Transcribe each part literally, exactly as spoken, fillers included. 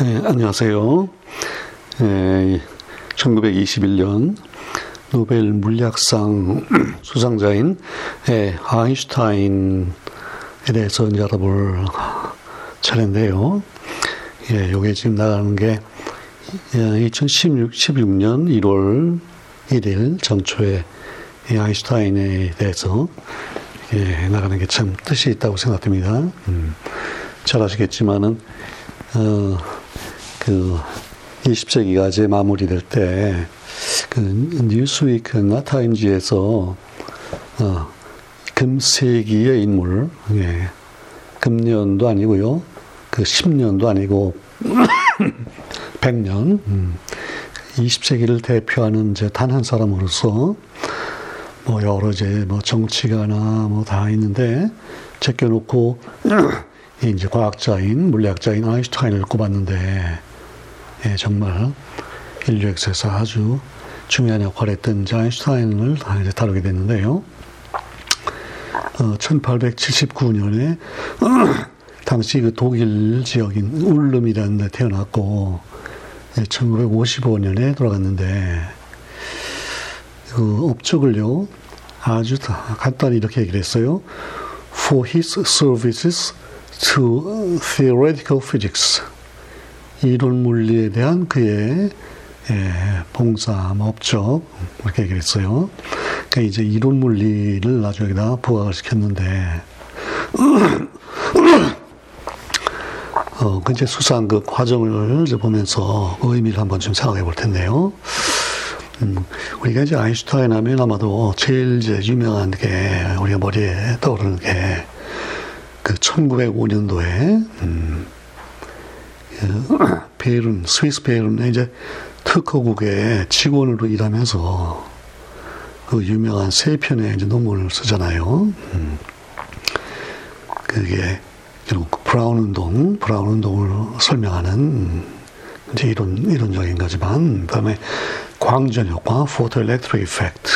네, 안녕하세요. 네, 천구백이십일 년 노벨 물리학상 수상자인 네, 아인슈타인에 대해서 이제 알아볼 차례인데요. 예, 요게 지금 나가는 게 이천십육 년 일월 일일 전초에 아인슈타인에 대해서 예, 나가는 게 참 뜻이 있다고 생각됩니다. 음, 잘 아시겠지만은 어, 그 이십 세기가 이제 마무리될 때 그 뉴스위크나 타임지에서 어, 금세기의 인물, 예, 금년도 아니고요. 그 십 년도 아니고 백 년, 음, 이십 세기를 대표하는 이제 단 한 사람으로서 뭐 여러 이제 뭐 정치가나 뭐 다 있는데 제껴놓고 이제 과학자인 물리학자인 아인슈타인을 꼽았는데 예, 정말 인류 역사에서 아주 중요한 역할을 했던 아인슈타인을 다 이제 다루게 됐는데요. 어, 천팔백칠십구 년에 당시 그 독일 지역인 울름이라는 데 태어났고 천구백오십오 년에 돌아갔는데 그 업적을요 아주 간단히 이렇게 얘기를 했어요. For his services to theoretical physics, 이론 물리에 대한 그의 예, 봉사, 업적 이렇게 얘기를 했어요. 그러니까 이제 이론 물리를 나중에 여기다 부각을 시켰는데 어, 그 이제 수상 그 과정을 이제 보면서 의미를 한번 좀 생각해 볼 텐데요. 음, 우리가 이제 아인슈타인 하면 아마도 제일 이제 유명한 게 우리가 머리에 떠오르는 게 그 천구백오 년도에 음, 그 베른, 스위스 베른의 이제 특허국의 직원으로 일하면서 그 유명한 세 편의 이제 논문을 쓰잖아요. 음, 그게 결국 브라운 운동, 브라운 운동을 설명하는 이제 이론, 이론적인 거지만, 그 다음에 광전 효과, photoelectric effect,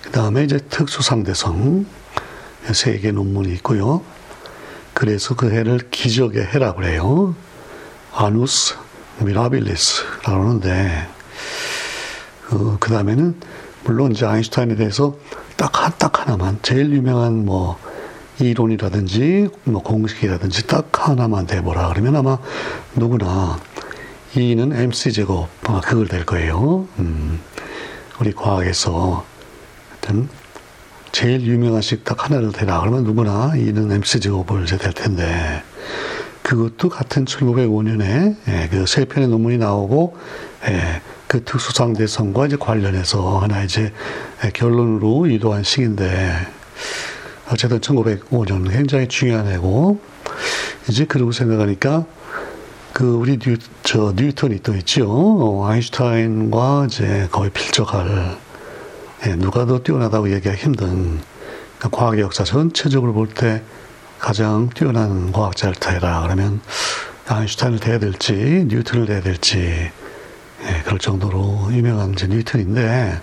그 다음에 이제 특수상대성, 세 개 논문이 있고요. 그래서 그 해를 기적의 해라고 해요. Annus Mirabilis 라고 하는데, 어, 그 다음에는, 물론 이제 아인슈타인에 대해서 딱, 딱 하나만, 제일 유명한 뭐, 이론이라든지 뭐 공식이라든지 딱 하나만 대보라 그러면 아마 누구나 E는 엠씨 제곱 아마 그걸 될 거예요. 음, 우리 과학에서 하여튼 제일 유명한 식 딱 하나를 대라 그러면 누구나 E는 엠씨 제곱을 이제 될 텐데 그것도 같은 천구백오 년에 예, 그 세 편의 논문이 나오고 예, 그 특수상대성과 이제 관련해서 하나 이제 예, 결론으로 유도한 식인데. 어쨌든 천구백오 년 굉장히 중요한 해고 이제 그러고 생각하니까 그 우리 뉴, 저 뉴턴이 또 있죠. 어, 아인슈타인과 이제 거의 필적할 예, 누가 더 뛰어나다고 얘기하기 힘든 그러니까 과학의 역사 전체적으로 볼 때 가장 뛰어난 과학자를 대라 그러면 아인슈타인을 대야 될지 뉴턴을 대야 될지 예, 그럴 정도로 유명한 이제 뉴턴인데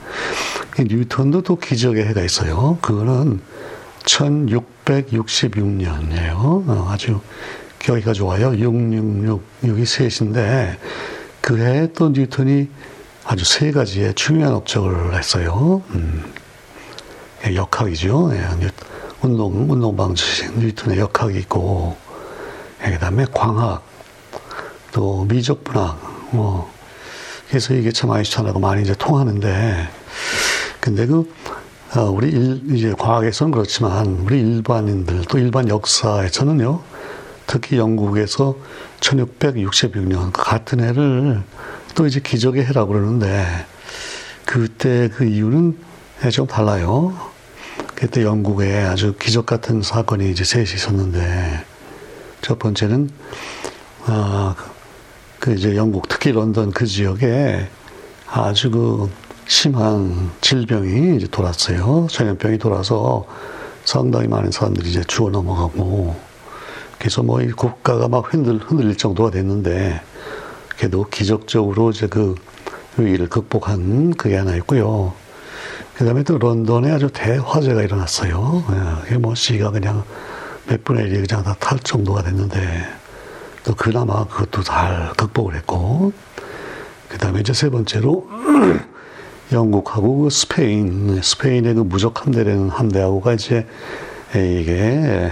이 뉴턴도 또 기적의 해가 있어요. 그거는 천육백육십육 년이에요. 어, 아주 기억이가 좋아요. 육백육십육, 육이 셋인데 그 해에 또 뉴턴이 아주 세 가지의 중요한 업적을 했어요. 음, 예, 역학이죠. 예, 운동, 운동 방식, 뉴턴의 역학이 있고 예, 그 다음에 광학, 또 미적분학 뭐 그래서 이게 참 아인슈타인하고 많이 이제 통하는데 근데 그 어, 우리 일, 이제 과학에서는 그렇지만 우리 일반인들 또 일반 역사에서는요 특히 영국에서 천육백육십육 년 같은 해를 또 이제 기적의 해라고 그러는데 그때 그 이유는 좀 달라요. 그때 영국에 아주 기적 같은 사건이 이제 셋이 있었는데 첫 번째는 아, 그 이제 영국 특히 런던 그 지역에 아주 그 심한 질병이 이제 돌았어요. 전염병이 돌아서 상당히 많은 사람들이 이제 죽어 넘어가고, 그래서 뭐 이 국가가 막 흔들, 흔들릴 정도가 됐는데, 그래도 기적적으로 이제 그 위기를 극복한 그게 하나 있고요. 그 다음에 또 런던에 아주 대화재가 일어났어요. 예, 뭐 시가 그냥 몇 분의 일이 그냥 다 탈 정도가 됐는데, 또 그나마 그것도 잘 극복을 했고, 그 다음에 이제 세 번째로 영국하고 스페인, 스페인의 그 무적함대라는 함대하고가 이제 이게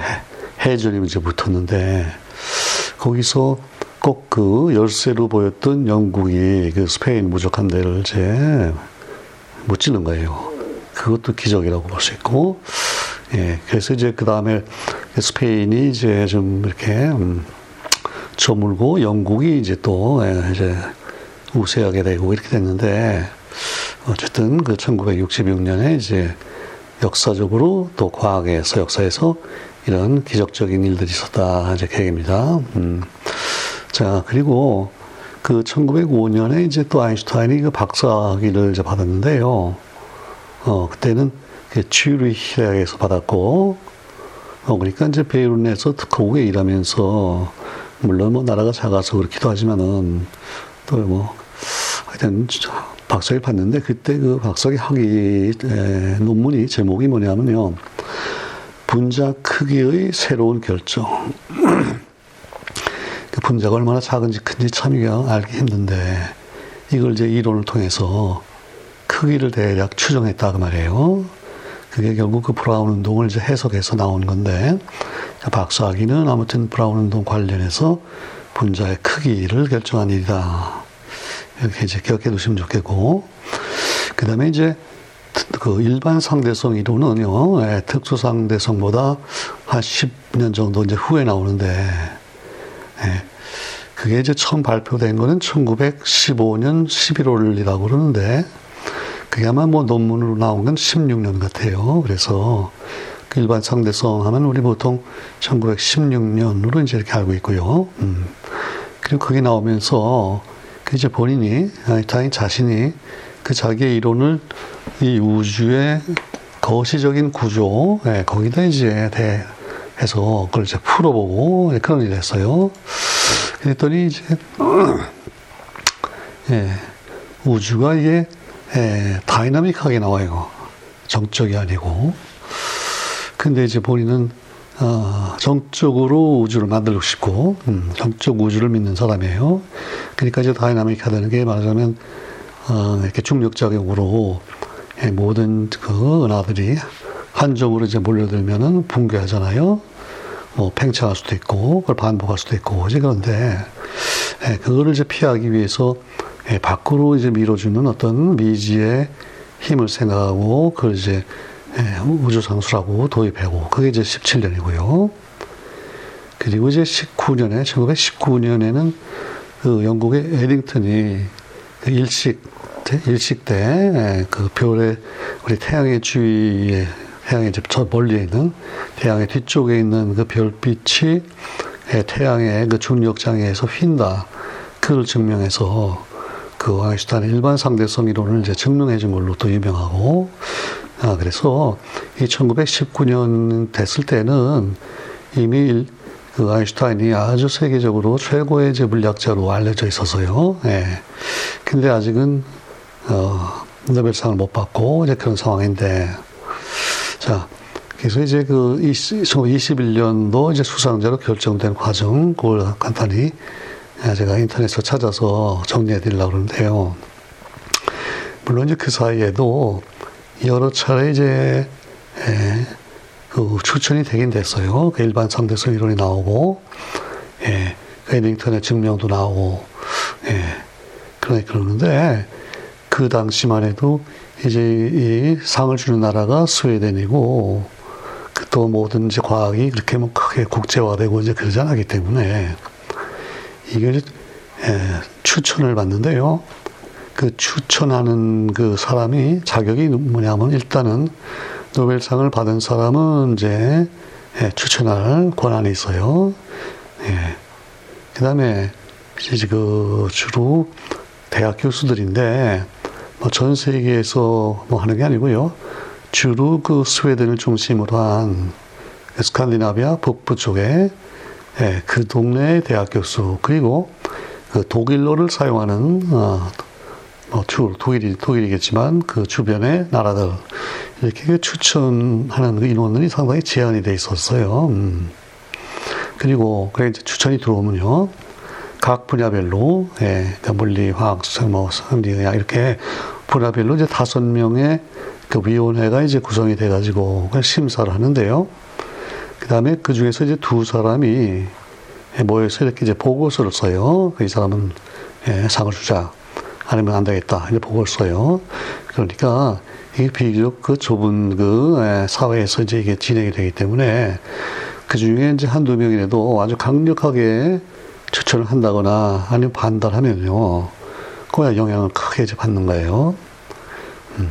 해전이 이제 붙었는데, 거기서 꼭 그 열세로 보였던 영국이 그 스페인 무적함대를 이제 무찌는 거예요. 그것도 기적이라고 볼 수 있고, 예, 그래서 이제 그 다음에 스페인이 이제 좀 이렇게 음, 저물고 영국이 이제 또 예, 이제 우세하게 되고 이렇게 됐는데, 어쨌든 그 천구백육십육 년에 이제 역사적으로 또 과학에서 역사에서 이런 기적적인 일들이 있었다, 이제 계획입니다. 음. 자, 그리고 그 천구백오 년에 이제 또 아인슈타인이 그 박사학위를 이제 받았는데요. 어, 그때는 그 취리히 대학에서 받았고, 어, 그러니까 이제 베이룬에서 특허국에 일하면서, 물론 뭐 나라가 작아서 그렇기도 하지만은, 또 뭐, 하여튼 박사학위 받는데, 그때 그 박사학위 학위 논문이 제목이 뭐냐면요. 분자 크기의 새로운 결정. 그 분자가 얼마나 작은지 큰지 참 이게 알기 힘든데, 이걸 이제 이론을 통해서 크기를 대략 추정했다, 그 말이에요. 그게 결국 그 브라운 운동을 이제 해석해서 나온 건데, 박사학위는 아무튼 브라운 운동 관련해서 분자의 크기를 결정한 일이다. 이렇게 이제 기억해 두시면 좋겠고, 그 다음에 이제 그 일반 상대성 이론은요, 예, 특수 상대성보다 한 십 년 정도 이제 후에 나오는데, 예, 그게 이제 처음 발표된 거는 천구백십오 년 십일월이라고 그러는데, 그게 아마 뭐 논문으로 나온 건 십육 년 같아요. 그래서 그 일반 상대성 하면 우리 보통 천구백십육 년으로 이제 이렇게 알고 있고요. 음. 그리고 그게 나오면서 그 이제 본인이, 아인슈타인 자신이 그 자기의 이론을 이 우주의 거시적인 구조, 예, 거기다 이제 대해서 그걸 이제 풀어보고, 예, 그런 일을 했어요. 그랬더니 이제, 예, 우주가 이게, 예, 다이나믹하게 나와요. 정적이 아니고. 근데 이제 본인은, 어, 정적으로 우주를 만들고 싶고, 음, 정적 우주를 믿는 사람이에요. 그러니까 이제 다이나믹하다는 게 말하자면, 어, 이렇게 중력작용으로 모든 그 은하들이 한쪽으로 이제 몰려들면은 붕괴하잖아요. 뭐 팽창할 수도 있고, 그걸 반복할 수도 있고, 이제 그런데, 예, 그거를 이제 피하기 위해서, 예, 밖으로 이제 밀어주는 어떤 미지의 힘을 생각하고, 그걸 이제, 예, 우주상수라고 도입하고, 그게 이제 십칠 년이고요. 그리고 이제 십구 년에, 천구백십구 년에는 그 영국의 에딩턴이 일식, 일식 때, 그 별의, 우리 태양의 주위에, 태양의 저 멀리에 있는, 태양의 뒤쪽에 있는 그 별빛이 태양의 그 중력장애에서 휜다. 그걸 증명해서 그 아인슈타인의 일반 상대성 이론을 이제 증명해 준 걸로 또 유명하고, 아, 그래서 이 천구백십구 년 됐을 때는 이미 그 아인슈타인이 아주 세계적으로 최고의 이제 물리학자로 알려져 있어서요. 예. 근데 아직은, 어, 노벨상을 못 받고, 이제 그런 상황인데. 자, 그래서 이제 그 이십일 년도 이제 수상자로 결정된 과정, 그걸 간단히 제가 인터넷에서 찾아서 정리해 드리려고 그러는데요. 물론 이제 그 사이에도 여러 차례 이제, 예, 그 추천이 되긴 됐어요. 그 일반 상대성 이론이 나오고, 예, 그 에딩턴의 증명도 나오고, 예, 그러니 그러는데, 그 당시만 해도 이제 이 상을 주는 나라가 스웨덴이고, 그 또 모든 이제 과학이 그렇게 뭐 크게 국제화되고 이제 그러지 않았기 때문에, 이게, 예, 추천을 받는데요. 그 추천하는 그 사람이 자격이 뭐냐면, 일단은 노벨상을 받은 사람은 이제, 예, 추천할 권한이 있어요. 예. 그 다음에, 이제 그, 주로 대학 교수들인데, 뭐 전 세계에서 뭐 하는 게 아니고요. 주로 그 스웨덴을 중심으로 한 스칸디나비아 북부 쪽에, 예, 그 동네의 대학 교수, 그리고 그 독일어를 사용하는, 어, 뭐 주, 독일이, 독일이겠지만 그 주변의 나라들, 이렇게 추천하는 그 인원들이 상당히 제한이 돼 있었어요. 음. 그리고 그래 이제 추천이 들어오면요, 각 분야별로, 예, 물리, 화학, 수상, 뭐, 상리의학 이렇게 분야별로 이제 다섯 명의 그 위원회가 이제 구성이 돼가지고 심사를 하는데요. 그 다음에 그 중에서 이제 두 사람이 모여서 이렇게 이제 보고서를 써요. 이 사람은, 예, 상을 주자. 아니면 안 되겠다. 이제 보고를 써요. 그러니까 이게 비교적 그 좁은 그 사회에서 이제 이게 진행이 되기 때문에 그 중에 이제 한두 명이라도 아주 강력하게 추천을 한다거나 아니면 반발하면요, 그거야 영향을 크게 이제 받는 거예요. 음.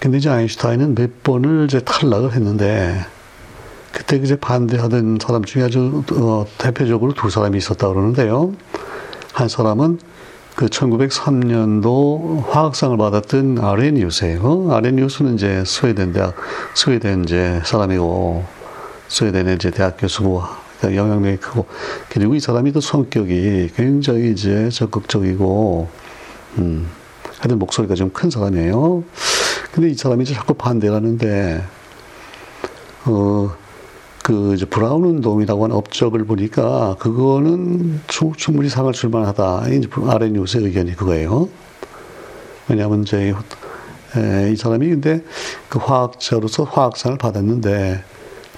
근데 이제 아인슈타인은 몇 번을 이제 탈락을 했는데 그때 이제 반대하던 사람 중에 아주 어, 대표적으로 두 사람이 있었다고 그러는데요. 한 사람은 그 천구백삼 년도 화학상을 받았던 아레니우스예요. 아레니우스는 이제 스웨덴 대학, 스웨덴 이제 사람이고 스웨덴의 이제 대학 교수고 영향력이 크고, 그리고 이 사람이 또 성격이 굉장히 이제 적극적이고, 음, 하여튼 목소리가 좀 큰 사람이에요. 근데 이 사람이 이제 자꾸 반대를 하는데, 어, 그 이제 브라운 운동이라고 하는 업적을 보니까 그거는 주, 충분히 상을 줄 만하다. 이제 아레니우스의 의견이 그거예요. 왜냐하면 이제 에, 이 사람이 근데 그 화학자로서 화학상을 받았는데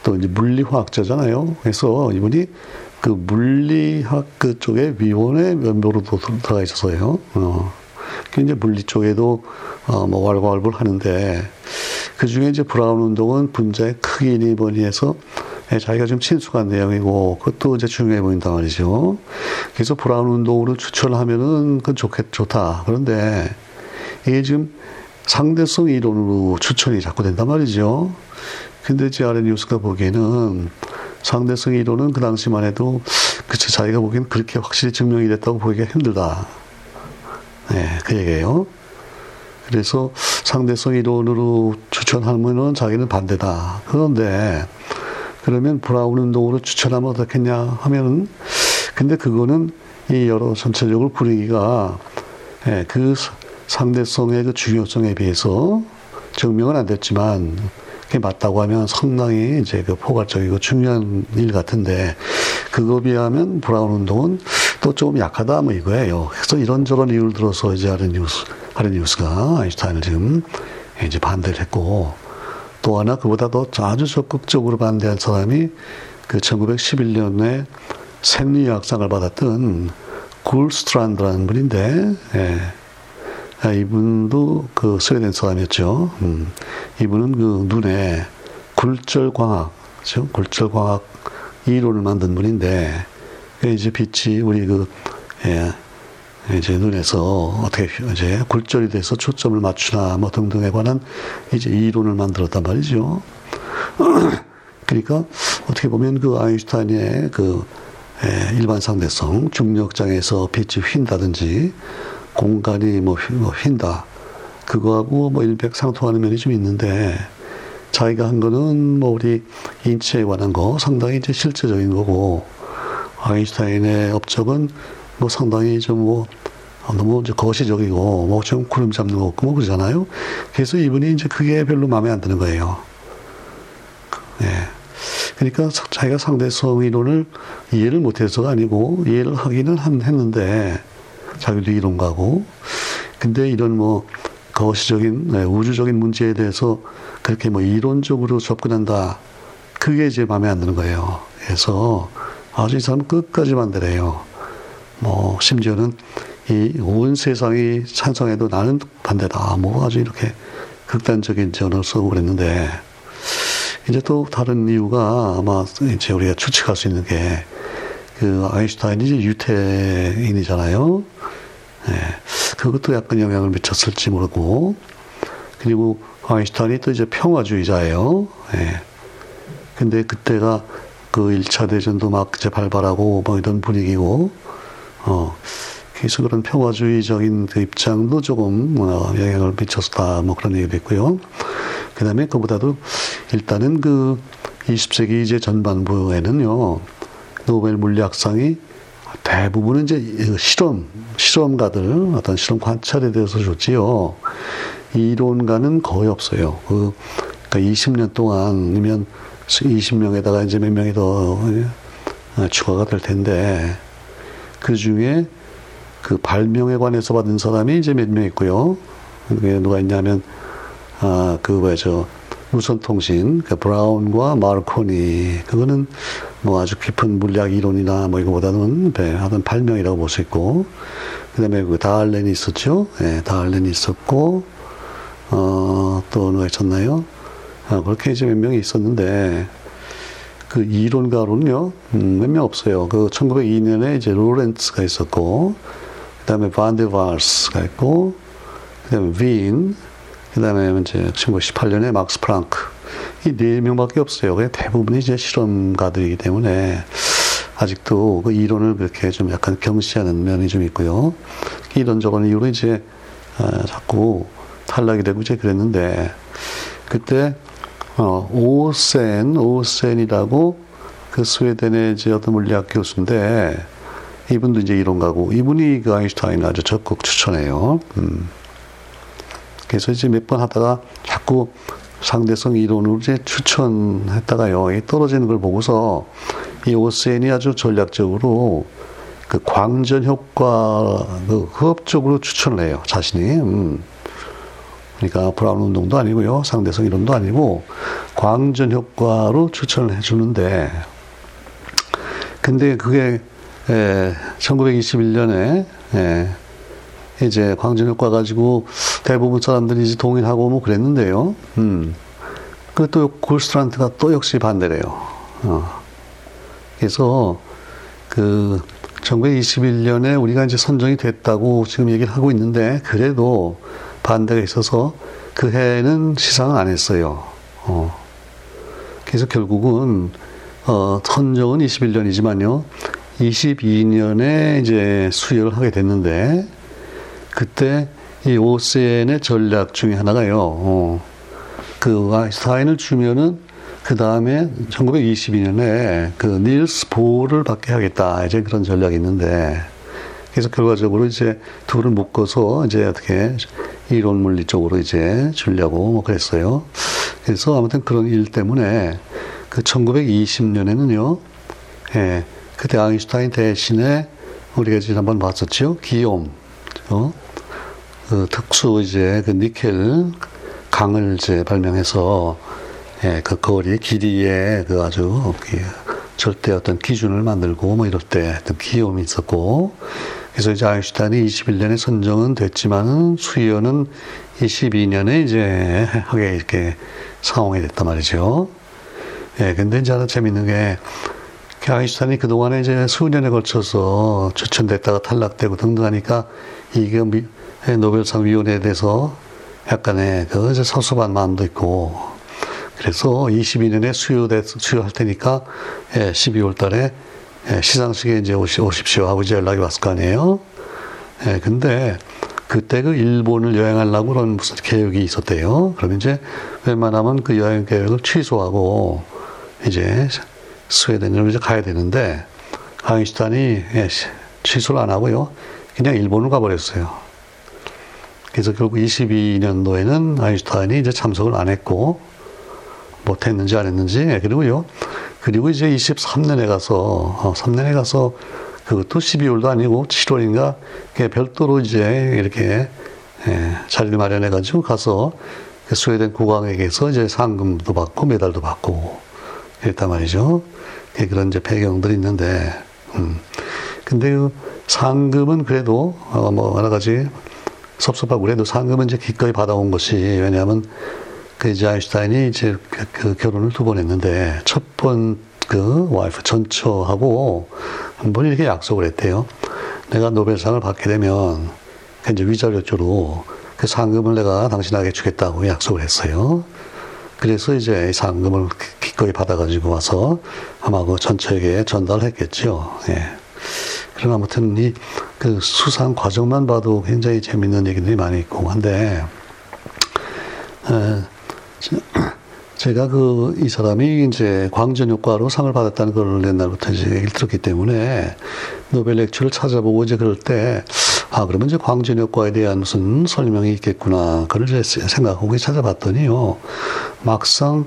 또 이제 물리화학자잖아요. 그래서 이분이 그 물리학 그 쪽에 위원회 면모로도 들어가 있어서요. 어. 이제 물리 쪽에도 어, 뭐 왈가왈부를 하는데 그 중에 이제 브라운 운동은 분자의 크기니 뭐니 해서 예, 자기가 좀 친숙한 내용이고, 그것도 이제 중요해 보인단 말이죠. 그래서 브라운 운동으로 추천하면은 그건 좋겠, 좋다. 그런데 이게 지금 상대성 이론으로 추천이 자꾸 된단 말이죠. 근데 이제 아레니우스가 보기에는 상대성 이론은 그 당시만 해도 그쵸, 자기가 보기에는 그렇게 확실히 증명이 됐다고 보기가 힘들다. 예, 그 얘기예요. 그래서 상대성 이론으로 추천하면은 자기는 반대다. 그런데 그러면 브라운 운동으로 추천하면 어떻겠냐 하면은, 근데 그거는 이 여러 전체적으로 분위기가, 예, 그 상대성의 그 중요성에 비해서 증명은 안 됐지만, 그게 맞다고 하면 상당히 이제 그 포괄적이고 중요한 일 같은데, 그거 비하면 브라운 운동은 또 조금 약하다, 뭐 이거예요. 그래서 이런저런 이유를 들어서 이제 아레니우스, 아레니우스가 아인슈타인을 지금 이제 반대를 했고, 또 하나 그보다 더 아주 적극적으로 반대한 사람이 그 천구백십일 년에 생리학상을 받았던 굴스트란드라는 분인데, 예. 아, 이분도 그 스웨덴 사람이었죠. 음. 이분은 그 눈에 굴절광학, 즉 굴절광학 이론을 만든 분인데, 이제 빛이 우리 그, 예, 이제 눈에서 어떻게 이제 굴절이 돼서 초점을 맞추나 뭐 등등에 관한 이제 이론을 만들었단 말이죠. 그러니까 어떻게 보면 그 아인슈타인의 그 일반 상대성, 중력장에서 빛이 휜다든지 공간이 뭐 휜다, 그거하고 뭐 일맥상통하는 면이 좀 있는데, 자기가 한 거는 뭐 우리 인체에 관한 거 상당히 이제 실제적인 거고, 아인슈타인의 업적은 뭐 상당히 좀 뭐 너무 이제 거시적이고 뭐 좀 구름 잡는 거 없고 뭐 그러잖아요. 그래서 이분이 이제 그게 별로 마음에 안 드는 거예요. 예. 그러니까 자기가 상대성 이론을 이해를 못해서가 아니고, 이해를 하기는 한, 했는데 자기도 이론가고, 근데 이런 뭐 거시적인, 예, 우주적인 문제에 대해서 그렇게 뭐 이론적으로 접근한다, 그게 이제 마음에 안 드는 거예요. 그래서 아주 이 사람은 끝까지 반대래요. 뭐 심지어는 이 온 세상이 찬성해도 나는 반대다, 뭐 아주 이렇게 극단적인 언어를 쓰고 그랬는데, 이제 또 다른 이유가 아마 이제 우리가 추측할 수 있는 게, 그 아인슈타인이 이제 유태인이잖아요. 예, 그것도 약간 영향을 미쳤을지 모르고, 그리고 아인슈타인이 또 이제 평화주의자예요. 예, 근데 그때가 그 일 차 대전도 막 이제 발발하고 뭐 이런 분위기고, 어, 그래서 그런 평화주의적인 그 입장도 조금 어, 영향을 미쳤다, 뭐 그런 얘기도 있고요. 그 다음에 그보다도 일단은 그 이십 세기 이제 전반부에는요, 노벨 물리학상이 대부분은 이제 실험, 실험가들, 어떤 실험 관찰에 대해서 줬지요. 이론가는 거의 없어요. 그, 그러니까 이십 년 동안이면 이십 명에다가 이제 몇 명이 더 추가가 될 텐데, 그 중에 그 발명에 관해서 받은 사람이 이제 몇 명 있고요. 그게 누가 있냐면, 아, 그 뭐죠, 무선통신, 그 브라운과 마르코니. 그거는 뭐 아주 깊은 물리학 이론이나 뭐 이거보다는 하던 발명이라고 볼 수 있고, 그 다음에 그 다알렌이 있었죠. 예, 다알렌이 있었고, 어, 또 누가 있었나요? 아, 그렇게 이제 몇 명이 있었는데, 그 이론가로는요, 음, 몇 명 없어요. 그 천구백이 년에 이제 로렌츠가 있었고, 그 다음에 반데발스가 있고, 그 다음에 윈, 그 다음에 이제 천구백십팔 년에 막스 플랑크. 이 네 명밖에 없어요. 대부분이 이제 실험가들이기 때문에, 아직도 그 이론을 그렇게 좀 약간 경시하는 면이 좀 있고요. 이런 저런 이유로 이제, 아, 자꾸 탈락이 되고 이제 그랬는데, 그때, 어, 오센, 오센이라고 그 스웨덴의 이제 어떤 물리학 교수인데, 이분도 이제 이론가고, 이분이 그 아인슈타인 아주 적극 추천해요. 음. 그래서 이제 몇 번 하다가 자꾸 상대성 이론으로 이제 추천했다가요, 떨어지는 걸 보고서 이 오센이 아주 전략적으로 그 광전 효과, 그 hợp적으로 추천을 해요, 자신이. 음. 그러니까 브라운 운동도 아니고요, 상대성 이론도 아니고 광전 효과로 추천을 해주는데, 근데 그게 에, 천구백이십일 년에 에, 이제 광전 효과 가지고 대부분 사람들이 이제 동의하고 뭐 그랬는데요. 음. 그 또 굴스트란드가 또 역시 반대래요. 어. 그래서 그 천구백이십일 년에 우리가 이제 선정이 됐다고 지금 얘기를 하고 있는데, 그래도 반대가 있어서 그 해는 시상을 안 했어요. 어. 그래서 결국은, 어, 선정은 이십일 년이지만요, 이십이 년에 이제 수여를 하게 됐는데, 그때 이 오센의 전략 중에 하나가요, 어, 그 아인슈타인을 주면은 그 다음에 천구백이십이 년에 그 닐스 보를 받게 하겠다, 이제 그런 전략이 있는데, 그래서 결과적으로 이제 둘을 묶어서 이제 어떻게 이론 물리 쪽으로 이제 주려고 뭐 그랬어요. 그래서 아무튼 그런 일 때문에 그 천구백이십 년에는요, 예, 그때 아인슈타인 대신에 우리가 지난번 봤었죠. 기욤, 어? 그 특수 이제 그 니켈 강을 이제 발명해서, 예, 그 거리 길이의 그 아주 절대 어떤 기준을 만들고 뭐 이럴 때 기욤이 있었고, 그래서 이제 아인슈타인이 이십일 년에 선정은 됐지만 수여는 이십이 년에 이제 하게 이렇게 상황이 됐단 말이죠. 예, 근데 이제 하나 재밌는 게, 아인슈타인이 그동안에 이제 수년에 걸쳐서 추천됐다가 탈락되고 등등하니까, 이게 노벨상 위원회에 대해서 약간의 그 섭섭한 마음도 있고, 그래서 이십이 년에 수여될, 수여할 테니까, 예, 십이월 달에 예, 시상식에 이제 오시, 오십시오 하고 이제 연락이 왔을 거 아니에요? 예, 근데 그때 그 일본을 여행하려고 그런 무슨 계획이 있었대요. 그러면 이제 웬만하면 그 여행 계획을 취소하고 이제 스웨덴으로 이제 가야 되는데, 아인슈타인이 예, 취소를 안 하고요, 그냥 일본으로 가버렸어요. 그래서 결국 이십이 년도에는 아인슈타인이 이제 참석을 안 했고, 못 했는지 안 했는지, 예, 그리고요, 그리고 이제 이십삼 년에 가서, 어, 삼 년에 가서, 그것도 십이월도 아니고 칠월인가, 별도로 이제 이렇게, 예, 자리를 마련해가지고 가서 스웨덴 국왕에게서 이제 상금도 받고 메달도 받고 그랬단 말이죠. 예, 그런 이제 배경들이 있는데, 음. 근데 그 상금은 그래도, 어, 뭐, 여러 가지 섭섭하고, 그래도 상금은 이제 기꺼이 받아온 것이, 왜냐하면 그 이제 아인슈타인이 이제 그 결혼을 두 번 했는데, 첫 번 그 와이프 전처하고 한 번 이렇게 약속을 했대요. 내가 노벨상을 받게 되면 이제 위자료조로 그 상금을 내가 당신에게 주겠다고 약속을 했어요. 그래서 이제 상금을 기꺼이 받아가지고 와서 아마 그 전처에게 전달했겠죠. 예. 그러나 아무튼 이 그 수상 과정만 봐도 굉장히 재밌는 얘기들이 많이 있고 한데, 에, 제가 그 이 사람이 이제 광전 효과로 상을 받았다는 걸 옛날부터 이제 얘기를 들었기 때문에 노벨 렉처를 찾아보고 이제 그럴 때, 아, 그러면 이제 광전 효과에 대한 무슨 설명이 있겠구나, 그걸 이제 생각하고 찾아봤더니요, 막상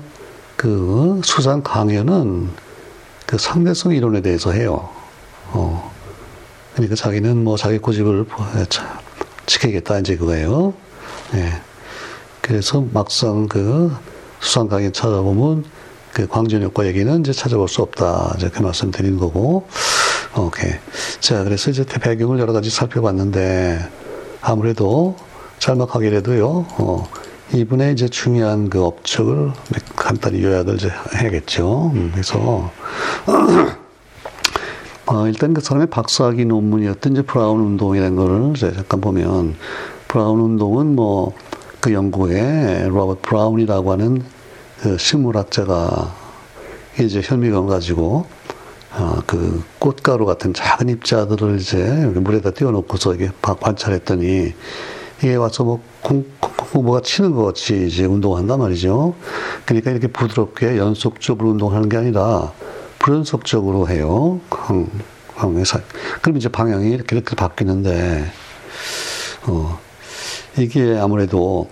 그 수상 강연은 그 상대성 이론에 대해서 해요. 어. 그러니까 자기는 뭐 자기 고집을 지키겠다 이제 그거예요. 예. 그래서 막상 그 수상 강의 찾아보면 그 광전효과 얘기는 이제 찾아볼 수 없다. 이제 그 말씀 드린 거고. 오케이. 자, 그래서 이제 배경을 여러 가지 살펴봤는데 아무래도 짤막하게라도요. 어. 이분의 이제 중요한 그 업적을 간단히 요약을 이제 해야겠죠. 음, 그래서 어, 일단 그 사람의 박사학위 논문이었던 이제 브라운 운동이라는 걸 이제 잠깐 보면 브라운 운동은 뭐 그 영국의 로버트 브라운이라고 하는 그 식물학자가 이제 현미경 가지고 어, 그 꽃가루 같은 작은 입자들을 이제 물에다 띄워놓고서 이게 관찰했더니 이게 와서 뭐 공, 공, 뭐가 치는 것 같이 이제 운동한단 말이죠. 그러니까 이렇게 부드럽게 연속적으로 운동하는 게 아니라 불연속적으로 해요. 음, 그럼 이제 방향이 이렇게 이렇게 바뀌는데, 어, 이게 아무래도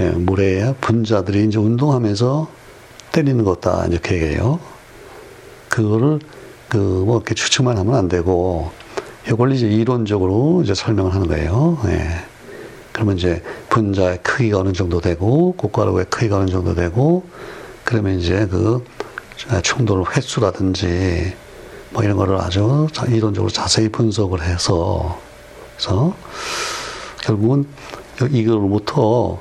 예, 물에 분자들이 이제 운동하면서 때리는 거다 이렇게 얘기해요. 그거를 그 뭐 이렇게 추측만 하면 안 되고, 이걸 이제 이론적으로 이제 설명을 하는 거예요. 예. 그러면 이제 분자의 크기가 어느 정도 되고, 꽃가루의 크기가 어느 정도 되고, 그러면 이제 그 충돌 횟수라든지 뭐 이런 거를 아주 이론적으로 자세히 분석을 해서, 그래서 결국은 이걸로부터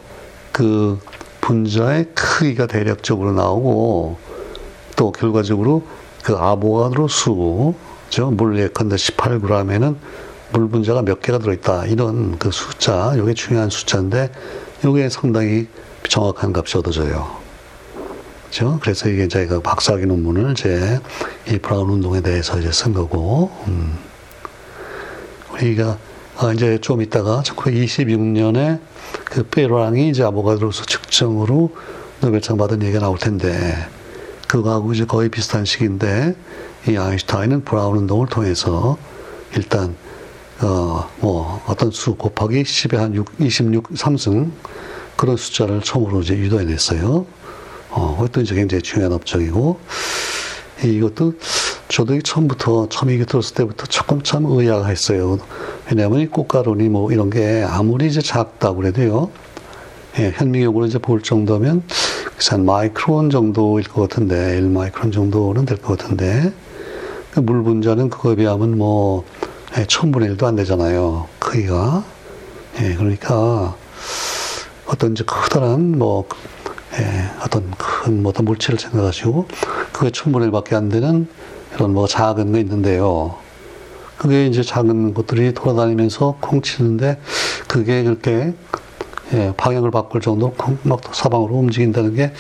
그 분자의 크기가 대략적으로 나오고, 또 결과적으로 그 아보가드로 수, 저 물예컨대 십팔 그램에는 물 분자가 몇 개가 들어있다. 이런 그 숫자, 이게 중요한 숫자인데, 이게 상당히 정확한 값이 얻어져요. 그죠? 그래서 이게 저희가 박사학위 논문을 이제 이 브라운 운동에 대해서 이제 쓴 거고, 음. 우리가 아 이제 좀 있다가 천구백이십육 년에 그 페랑이 이제 아보가드로서 측정으로 노벨상 받은 얘기가 나올 텐데, 그거하고 이제 거의 비슷한 시기인데, 이 아인슈타인은 브라운 운동을 통해서 일단 어, 뭐, 어떤 수 곱하기 십에 한 육, 이십육, 삼승, 그런 숫자를 처음으로 이제 유도해냈어요. 어, 그것도 이제 굉장히 중요한 업적이고, 이것도 저도 처음부터, 처음 이게 들었을 때부터 조금 참 의아했어요. 왜냐면 이 꽃가루니 뭐 이런 게 아무리 이제 작다고 그래도요, 예, 현미경으로 이제 볼 정도면, 한 마이크론 정도일 것 같은데, 일 마이크론 정도는 될 것 같은데, 물 분자는 그거에 비하면 뭐, 예, 천분의 일도 안 되잖아요. 크기가. 예, 그러니까, 어떤 이제 커다란, 뭐, 예, 어떤 큰, 뭐, 어떤 물체를 생각하시고, 그게 천분의 일 밖에 안 되는 이런 뭐 작은 거 있는데요. 그게 이제 작은 것들이 돌아다니면서 콩 치는데, 그게 그렇게, 예, 방향을 바꿀 정도로 콩, 막 사방으로 움직인다는 게,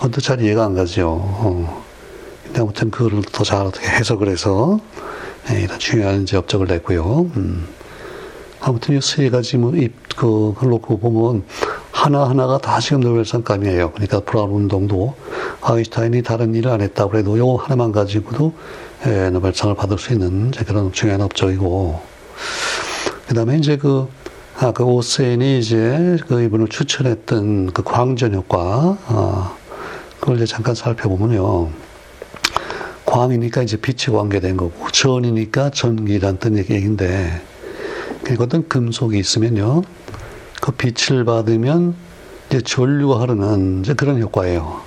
어떻게 잘 이해가 안 가죠. 어. 근데 아무튼 그걸 더 잘 어떻게 해석을 해서, 예, 이런 중요한 이제 업적을 냈고요. 음. 아무튼 이 세 가지 뭐 입, 그, 그걸 놓고 보면 하나하나가 다 지금 노벨상감이에요. 그러니까 브라운 운동도 아인슈타인이 다른 일을 안 했다고 해도 요거 하나만 가지고도 예, 노벨상을 받을 수 있는 이제 그런 중요한 업적이고. 그 다음에 이제 그, 아, 그 오센이 이제 그 이분을 추천했던 그 광전 효과, 아, 그걸 이제 잠깐 살펴보면요. 광이니까 이제 빛이 관계된 거고, 전이니까 전기란 뜻 얘기인데, 그러니까 어떤 금속이 있으면요, 그 빛을 받으면 이제 전류가 흐르는 이제 그런 효과예요.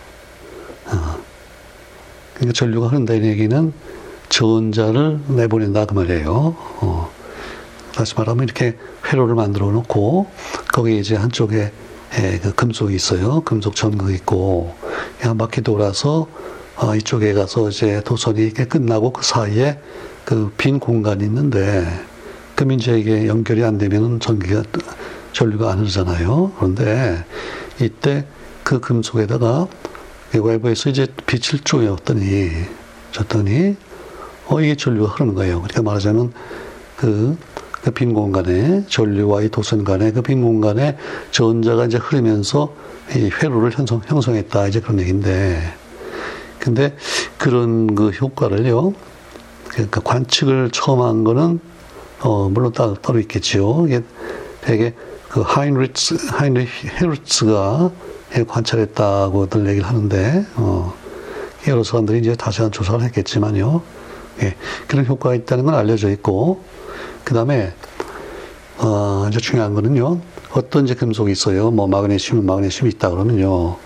어. 그러니까 전류가 흐른다는 얘기는 전자를 내보낸다 그 말이에요. 어. 다시 말하면 이렇게 회로를 만들어 놓고 거기에 이제 한쪽에 예, 그 금속이 있어요. 금속 전극이 있고 한 바퀴 돌아서 어, 이쪽에 가서 이제 도선이 이렇게 끝나고 그 사이에 그 빈 공간이 있는데, 그럼 이제 이게 연결이 안 되면은 전기가, 전류가 안 흐르잖아요. 그런데 이때 그 금속에다가 외부에서 이제 빛을 쪼였더니, 줬더니, 어, 이게 전류가 흐르는 거예요. 그러니까 말하자면 그, 그 빈 공간에, 전류와 이 도선 간에 그 빈 공간에 전자가 이제 흐르면서 이 회로를 형성, 형성했다. 이제 그런 얘기인데, 근데 그런 그 효과를요, 그러니까 관측을 처음 한 거는, 어, 물론 따로, 따로 있겠지요. 이게 되게 그 하인리츠, 하인리히 헤르츠가 관찰했다고들 얘기를 하는데, 어, 여러 사람들이 이제 다시 한 조사를 했겠지만요. 예, 그런 효과가 있다는 건 알려져 있고, 그 다음에, 어, 이제 중요한 거는요. 어떤 이제 금속이 있어요. 뭐, 마그네슘, 마그네슘이 있다 그러면요.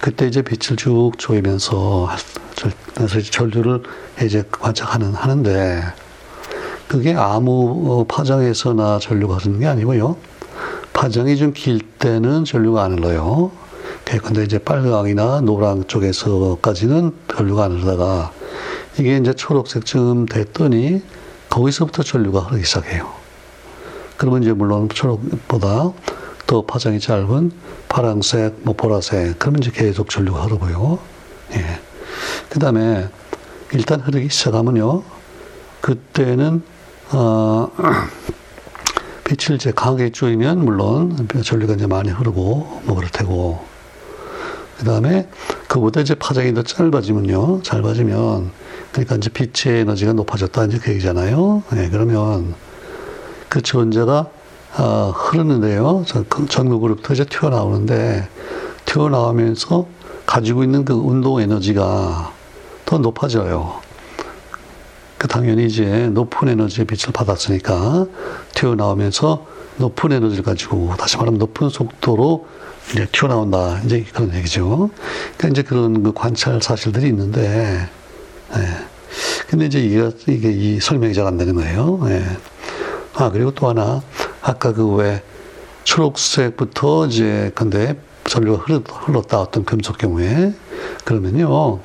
그때 이제 빛을 쭉 조이면서, 그래서 전류를 이제 관측하는, 하는데, 그게 아무 파장에서나 전류가 흐르는 게 아니고요. 파장이 좀 길 때는 전류가 안 흘러요. 근데 이제 빨강이나 노랑 쪽에서까지는 전류가 안 흐르다가, 이게 이제 초록색쯤 됐더니, 거기서부터 전류가 흐르기 시작해요. 그러면 이제 물론 초록보다 또 파장이 짧은 파란색, 뭐 보라색, 그러면 이제 계속 전류가 흐르고요. 예. 그 다음에, 일단 흐르기 시작하면요. 그때는, 어, 빛을 이제 강하게 쪼이면, 물론, 전류가 이제 많이 흐르고, 뭐 그럴 테고. 그 다음에, 그보다 이제 파장이 더 짧아지면요. 짧아지면, 그러니까 이제 빛의 에너지가 높아졌다, 이제 그 얘기잖아요. 예, 그러면, 그 전자가, 어, 흐르는데요. 전극으로부터 이제 튀어나오는데, 튀어나오면서 가지고 있는 그 운동 에너지가 더 높아져요. 그 당연히 이제 높은 에너지의 빛을 받았으니까, 튀어나오면서 높은 에너지를 가지고, 다시 말하면 높은 속도로 이제 튀어나온다. 이제 그런 얘기죠. 그러니까 이제 그런 그 관찰 사실들이 있는데, 예. 근데 이제 이게, 이게 이 설명이 잘 안 되는 거예요. 예. 아, 그리고 또 하나. 아까 그 왜 초록색부터 이제 근데 전류가 흘렀다 어떤 금속 경우에 그러면요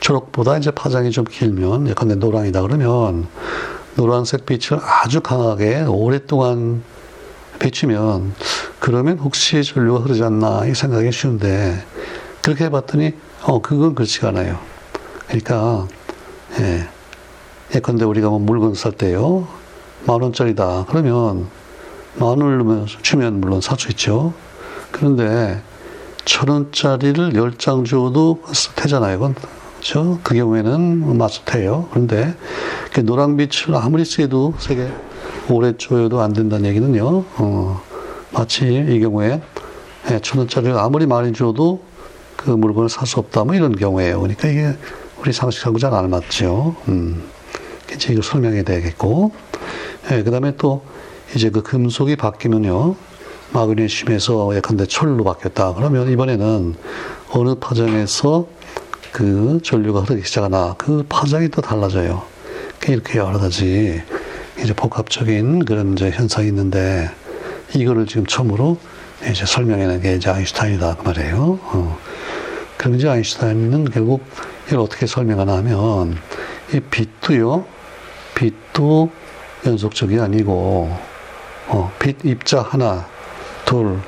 초록보다 이제 파장이 좀 길면 예컨대 노랑이다 그러면 노란색 빛을 아주 강하게 오랫동안 비추면 그러면 혹시 전류가 흐르지 않나 이 생각이 쉬운데 그렇게 해봤더니 어 그건 그렇지가 않아요. 그러니까 예, 예컨대 우리가 뭐 물건 살 때요 만 원짜리다 그러면 만 원을 주면 물론 살 수 있죠. 그런데 천 원짜리를 열 장 줘도 되잖아요. 그건. 그렇죠? 그 경우에는 마스터예요. 그런데 그 노란빛을 아무리 쐬도 세게 오래 줘도 안 된다는 얘기는요. 어, 마치 이 경우에 예, 천 원짜리를 아무리 많이 줘도 그 물건을 살 수 없다. 뭐 이런 경우에요. 그러니까 이게 우리 상식하고 잘 안 맞죠. 음, 이제 이거 설명이 되겠고. 예, 그 다음에 또 이제 그 금속이 바뀌면요. 마그네슘에서 예컨대 철로 바뀌었다. 그러면 이번에는 어느 파장에서 그 전류가 흐르기 시작하나 그 파장이 또 달라져요. 이렇게 여러 가지 이제 복합적인 그런 이제 현상이 있는데 이거를 지금 처음으로 이제 설명해낸 게 이제 아인슈타인이다. 그 말이에요. 어. 그럼 이제 아인슈타인은 결국 이걸 어떻게 설명하나 하면 이 빛도요. 빛도 연속적이 아니고 어, 빛 입자 하나, 둘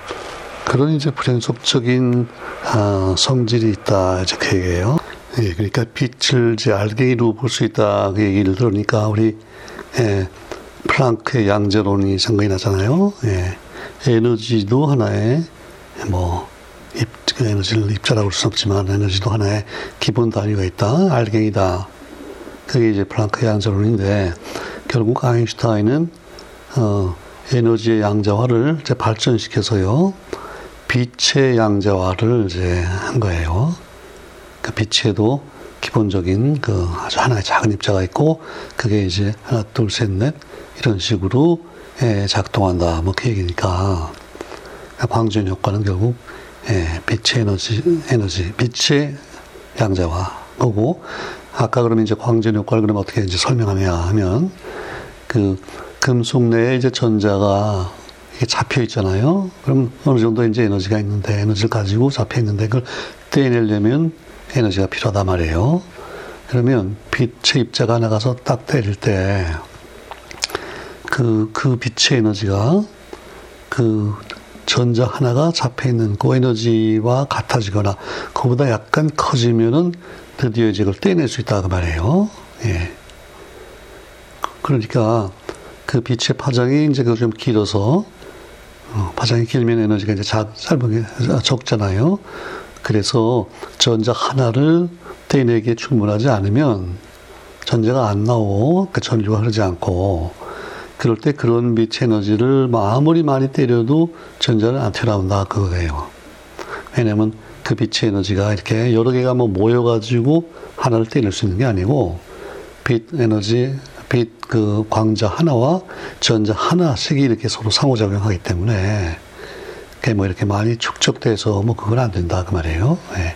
그런 이제 불연속적인 아, 성질이 있다 이제 그 얘기예요. 예, 그러니까 빛을 이제 알갱이로 볼 수 있다 그 얘기를 들으니까 우리 예, 플랑크의 양자론이 생각이 나잖아요. 예, 에너지도 하나의 뭐 입, 그 에너지를 입자라고 할 수는 없지만 에너지도 하나의 기본 단위가 있다. 알갱이다. 그게 이제 플랑크의 양자론인데. 결국 아인슈타인은 어, 에너지의 양자화를 이제 발전시켜서요 빛의 양자화를 이제 한 거예요. 그러니까 빛에도 기본적인 그 아주 하나의 작은 입자가 있고 그게 이제 하나 둘 셋 넷 이런 식으로 예, 작동한다. 뭐 그 얘기니까 그러니까 광전 효과는 결국 예, 빛의 에너지 에너지 빛의 양자화고 아까 그러면 이제 광전 효과를 그러면 어떻게 이제 설명하냐 하면. 그 금속 내에 이제 전자가 이게 잡혀 있잖아요. 그럼 어느 정도 이제 에너지가 있는데 에너지를 가지고 잡혀 있는데 그걸 떼내려면 에너지가 필요하단 말이에요. 그러면 빛의 입자가 나가서 딱 때릴 때 그, 그 빛의 에너지가 그 전자 하나가 잡혀 있는 그 에너지와 같아지거나 그보다 약간 커지면은 드디어 이제 그걸 떼낼 수 있다 그 말이에요. 예. 그러니까 그 빛의 파장이 이제 그 좀 길어서 어, 파장이 길면 에너지가 이제 작, 짧은 게 적잖아요. 그래서 전자 하나를 떼내기에 충분하지 않으면 전자가 안 나오고 그 전류가 흐르지 않고 그럴 때 그런 빛의 에너지를 아무리 많이 때려도 전자는 안 튀어나온다 그거예요. 왜냐하면 그 빛의 에너지가 이렇게 여러 개가 뭐 모여가지고 하나를 떼낼 수 있는 게 아니고, 빛 에너지, 빛 그 광자 하나와 전자 하나씩이 이렇게 서로 상호작용하기 때문에, 그게 뭐 이렇게 많이 축적돼서 뭐 그건 안 된다, 그 말이에요. 예.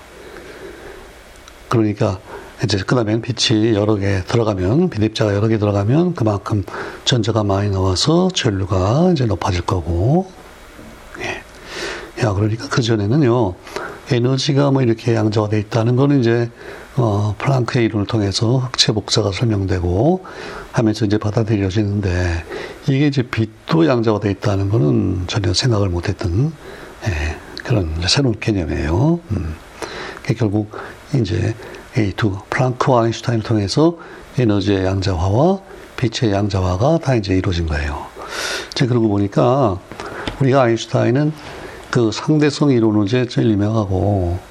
그러니까, 이제 그다음엔 빛이 여러 개 들어가면, 빛입자가 여러 개 들어가면 그만큼 전자가 많이 나와서 전류가 이제 높아질 거고, 예. 야, 그러니까 그전에는요, 에너지가 뭐 이렇게 양자화되어 있다는 거는 이제, 어, 플랑크의 이론을 통해서 흑체 복사가 설명되고 하면서 이제 받아들여지는데, 이게 이제 빛도 양자화되어 있다는 거는 전혀 생각을 못 했던, 예, 그런 새로운 개념이에요. 음. 결국, 이제, 이 두, 플랑크와 아인슈타인을 통해서 에너지의 양자화와 빛의 양자화가 다 이제 이루어진 거예요. 이제 그러고 보니까, 우리가 아인슈타인은 그 상대성 이론은 이제 제일 유명하고,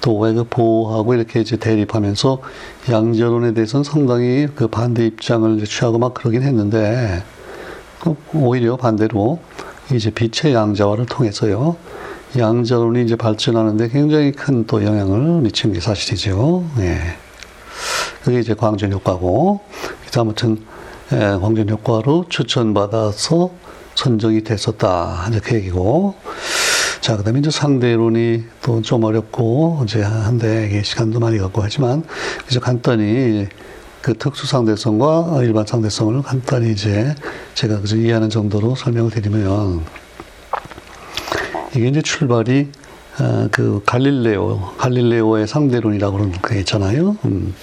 또 외그보하고 이렇게 이제 대립하면서 양자론에 대해서는 상당히 그 반대 입장을 이제 취하고 막 그러긴 했는데, 오히려 반대로 이제 빛의 양자화를 통해서요, 양자론이 이제 발전하는데 굉장히 큰 또 영향을 미친 게 사실이죠. 예. 그게 이제 광전 효과고, 그래서 아무튼, 예, 광전 효과로 추천받아서 선정이 됐었다. 이제 그 얘기고. 자, 그 다음에 이제 상대론이 또 좀 어렵고, 이제 한데 시간도 많이 갖고 하지만, 이제 간단히 그 특수 상대성과 일반 상대성을 간단히 이제 제가 그저 이해하는 정도로 설명을 드리면, 이게 이제 출발이, 아, 그 갈릴레오, 갈릴레오의 상대론이라고 그런 게 있잖아요. 음,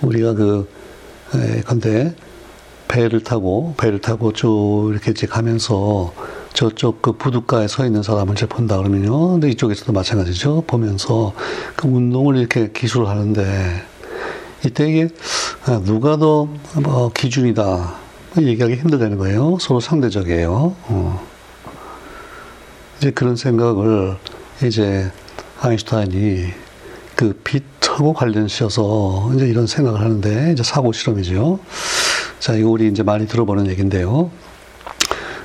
우리가 그, 에, 근데 배를 타고, 배를 타고 쭉 이렇게 이제 가면서 저쪽 그 부둣가에 서 있는 사람을 이제 본다 그러면요. 근데 이쪽에서도 마찬가지죠. 보면서 그 운동을 이렇게 기술을 하는데, 이때 이게, 아, 누가 더 뭐 기준이다. 얘기하기 힘들다는 거예요. 서로 상대적이에요. 어. 이제 그런 생각을 이제 아인슈타인이 그 빛하고 관련시켜서 이제 이런 생각을 하는데, 이제 사고 실험이죠. 자, 이거 우리 이제 많이 들어보는 얘기인데요.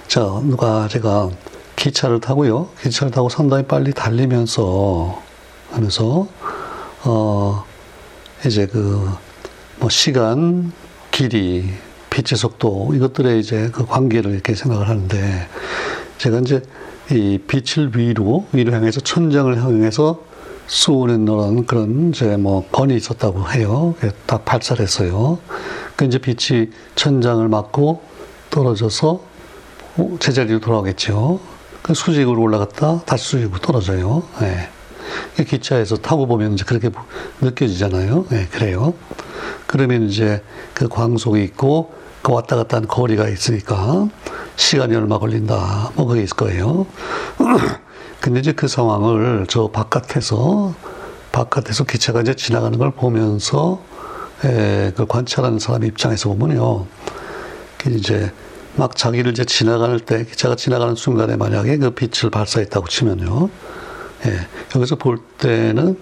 자, 누가 제가 기차를 타고요. 기차를 타고 상당히 빨리 달리면서 하면서, 어, 이제 그, 뭐, 시간, 길이, 빛의 속도, 이것들의 이제 그 관계를 이렇게 생각을 하는데, 제가 이제 이 빛을 위로, 위로 향해서 천장을 향해서 쏘는 그런, 그런, 이제 뭐, 건이 있었다고 해요. 딱 발사를 했어요. 그 이제 빛이 천장을 맞고 떨어져서 제자리로 돌아오겠죠. 그 수직으로 올라갔다, 다시 수직으로 떨어져요. 예. 기차에서 타고 보면 이제 그렇게 느껴지잖아요. 예, 그래요. 그러면 이제 그 광속이 있고, 그 왔다 갔다 하는 거리가 있으니까, 시간이 얼마 걸린다, 뭐 그게 있을 거예요. 근데 이제 그 상황을 저 바깥에서, 바깥에서 기차가 이제 지나가는 걸 보면서, 에, 그걸 관찰하는 사람 입장에서 보면요. 이제 막 자기를 이제 지나갈 때, 기차가 지나가는 순간에 만약에 그 빛을 발사했다고 치면요. 예, 여기서 볼 때는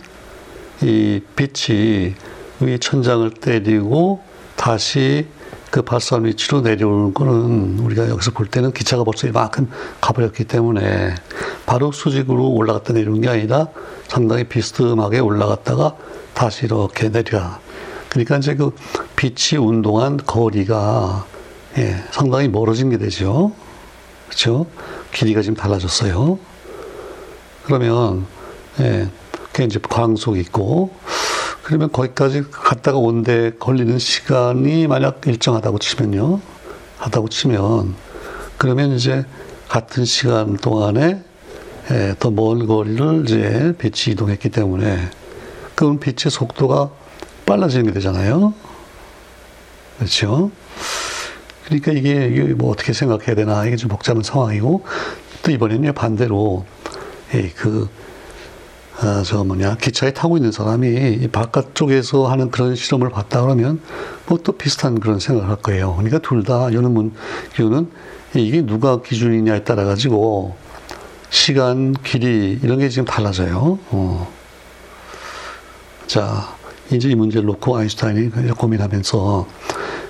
이 빛이 위 천장을 때리고 다시 그 발사한 위치로 내려오는 거는, 우리가 여기서 볼 때는 기차가 벌써 이만큼 가버렸기 때문에 바로 수직으로 올라갔다 내려오는 게 아니라 상당히 비스듬하게 올라갔다가 다시 이렇게 내려가. 그러니까 이제 그 빛이 운동한 거리가, 예, 상당히 멀어진 게 되죠. 그렇죠? 길이가 지금 달라졌어요. 그러면, 예, 그게 이제 광속이 있고, 그러면 거기까지 갔다가 온데 걸리는 시간이 만약 일정하다고 치면요. 하다고 치면, 그러면 이제 같은 시간 동안에, 예, 더 먼 거리를 이제 빛이 이동했기 때문에, 그럼 빛의 속도가 빨라지는 게 되잖아요. 그렇죠? 그러니까 이게, 이게 뭐 어떻게 생각해야 되나, 이게 좀 복잡한 상황이고, 또 이번에는 반대로, 에이, 그, 아, 저 뭐냐, 기차에 타고 있는 사람이 이 바깥쪽에서 하는 그런 실험을 봤다 그러면 뭐 또 비슷한 그런 생각을 할 거예요. 그러니까 둘 다, 요는 문, 요는 이게 누가 기준이냐에 따라가지고 시간, 길이, 이런 게 지금 달라져요. 어. 자, 이제 이 문제를 놓고 아인슈타인이 고민하면서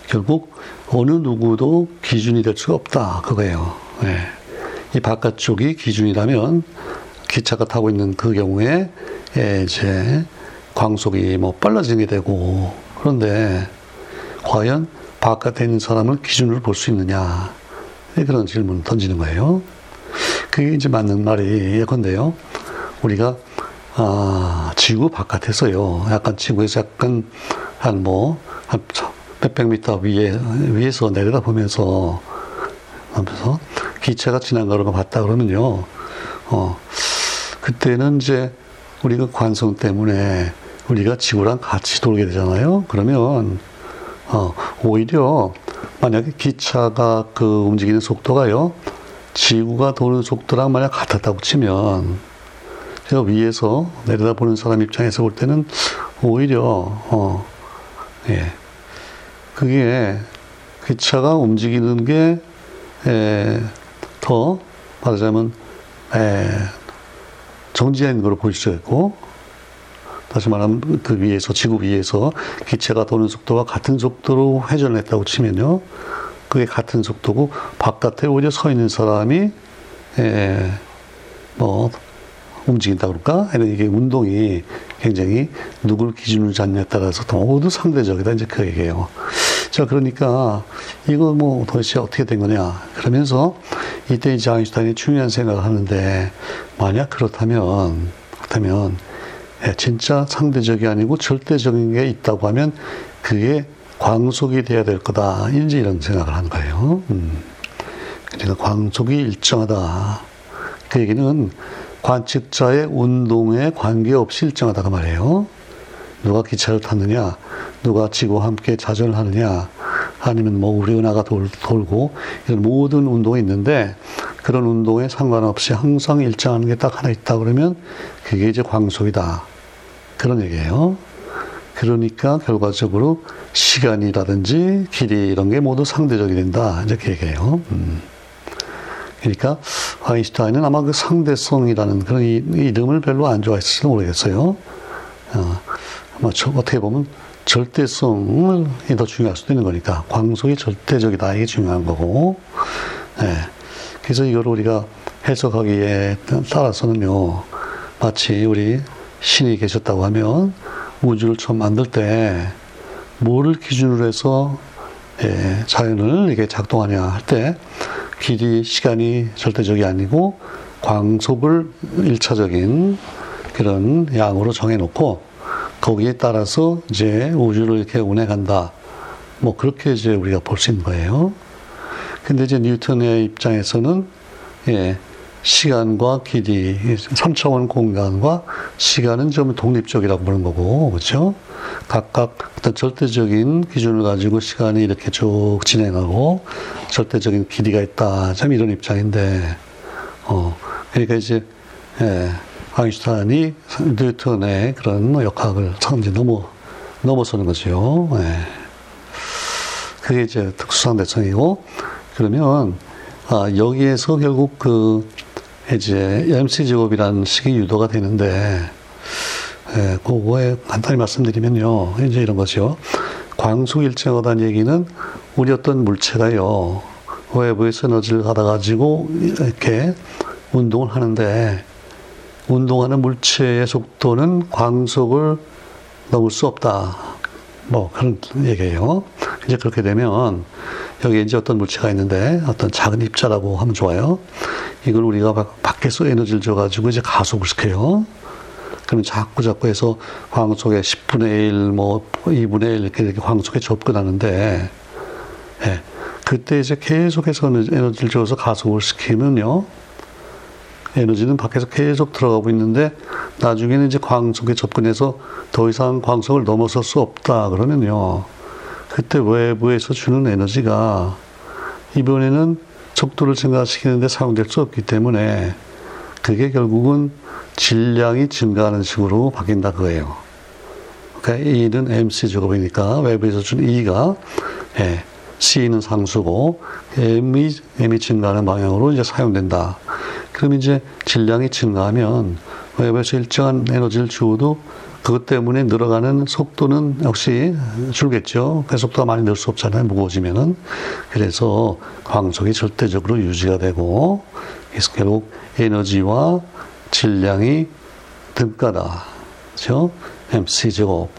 결국 어느 누구도 기준이 될 수가 없다. 그거예요. 예. 이 바깥쪽이 기준이라면 기차가 타고 있는 그 경우에 이제 광속이 뭐 빨라지게 되고, 그런데 과연 바깥에 있는 사람을 기준으로 볼 수 있느냐, 그런 질문을 던지는 거예요. 그게 이제 맞는 말이 예컨대요, 우리가 아, 지구 바깥에서요, 약간 지구에서 약간 한 뭐 한 몇백 미터 위에 위에서 내려다 보면서 하면서 기차가 지나가는 거 봤다 그러면요, 어 그때는 이제 우리가 관성 때문에 우리가 지구랑 같이 돌게 되잖아요. 그러면 어 오히려 만약에 기차가 그 움직이는 속도가요, 지구가 도는 속도랑 만약 같았다고 치면, 제가 위에서 내려다보는 사람 입장에서 볼 때는 오히려 어 예 그게 기차가 움직이는 게 에 더 말하자면 에 정지된 걸로 보일 수 있고, 다시 말하면 그 위에서, 지구 위에서 기체가 도는 속도와 같은 속도로 회전을 했다고 치면요, 그게 같은 속도고 바깥에 오히려 서 있는 사람이 에 뭐 움직인다 그럴까? 아니면 이게 운동이 굉장히 누구를 기준으로 잡느냐에 따라서 모두 상대적이다, 이제 그 얘기예요. 자, 그러니까 이거 뭐 도대체 어떻게 된 거냐, 그러면서 이때 이제 아인슈타인이 중요한 생각을 하는데, 만약 그렇다면 그렇다면 예, 진짜 상대적이 아니고 절대적인 게 있다고 하면 그게 광속이 돼야 될 거다, 이제 이런 생각을 한 거예요. 음. 그러니까 광속이 일정하다, 그 얘기는 관측자의 운동에 관계없이 일정하다고 말해요. 누가 기차를 탔느냐, 누가 지구와 함께 자전을 하느냐, 아니면 뭐 우리 은하가 돌, 돌고 이런 모든 운동이 있는데, 그런 운동에 상관없이 항상 일정한 게 딱 하나 있다 그러면 그게 이제 광속이다, 그런 얘기예요. 그러니까 결과적으로 시간이라든지 길이 이런 게 모두 상대적이 된다, 이렇게 얘기해요. 음. 그러니까 아인슈타인은 아마 그 상대성이라는 그런 이, 이름을 별로 안 좋아했을지도 모르겠어요. 어, 아마 저, 어떻게 보면 절대성이 더 중요할 수도 있는 거니까, 광속이 절대적이다, 이게 중요한 거고. 예. 그래서 이걸 우리가 해석하기에 따라서는요, 마치 우리 신이 계셨다고 하면 우주를 처음 만들 때 뭐를 기준으로 해서 예, 자연을 이게 작동하냐 할 때, 길이, 시간이 절대적이 아니고 광속을 일차적인 그런 양으로 정해놓고 거기에 따라서 이제 우주를 이렇게 운행한다, 뭐 그렇게 이제 우리가 볼 수 있는 거예요. 근데 이제 뉴턴의 입장에서는 예, 시간과 길이, 삼 차원 공간과 시간은 좀 독립적이라고 보는 거고, 그렇죠? 각각 어떤 절대적인 기준을 가지고 시간이 이렇게 쭉 진행하고 절대적인 길이가 있다, 참 이런 입장인데, 어 그러니까 이제 예, 아인슈타인이 뉴턴의 그런 역학을 참 이제 넘어 넘어서는 거죠. 예. 그게 이제 특수상대성이고, 그러면 아, 여기에서 결국 그 이제 엠씨 제곱이라는 식이 유도가 되는데, 예, 그거에 간단히 말씀드리면요, 이제 이런 거죠. 광속 일정하다는 얘기는 우리 어떤 물체가요, 외부에서 에너지를 받아가지고 이렇게 운동을 하는데, 운동하는 물체의 속도는 광속을 넘을 수 없다, 뭐 그런 얘기예요. 이제 그렇게 되면 여기 이제 어떤 물체가 있는데, 어떤 작은 입자라고 하면 좋아요. 이걸 우리가 밖에서 에너지를 줘가지고 이제 가속을 시켜요. 그럼 자꾸 자꾸 해서 광속의 십분의 일, 뭐 이분의 일 이렇게, 이렇게 광속에 접근하는데, 예, 그때 이제 계속해서 에너지를 줘서 가속을 시키면요, 에너지는 밖에서 계속 들어가고 있는데 나중에는 이제 광속에 접근해서 더 이상 광속을 넘어설 수 없다 그러면요, 그때 외부에서 주는 에너지가 이번에는 속도를 증가시키는데 사용될 수 없기 때문에 그게 결국은 질량이 증가하는 식으로 바뀐다, 그거예요. 그러니까 E는 엠씨 제곱이니까 외부에서 준 E가 예, C는 상수고 M이, M이 증가하는 방향으로 이제 사용된다. 그럼 이제 질량이 증가하면 외부에서 일정한 에너지를 주어도 그것 때문에 늘어가는 속도는 역시 줄겠죠. 그 속도가 많이 늘 수 없잖아요, 무거워지면은. 그래서 광속이 절대적으로 유지가 되고, 그래서 결국 에너지와 질량이 등가다. 그죠? 엠씨 제곱.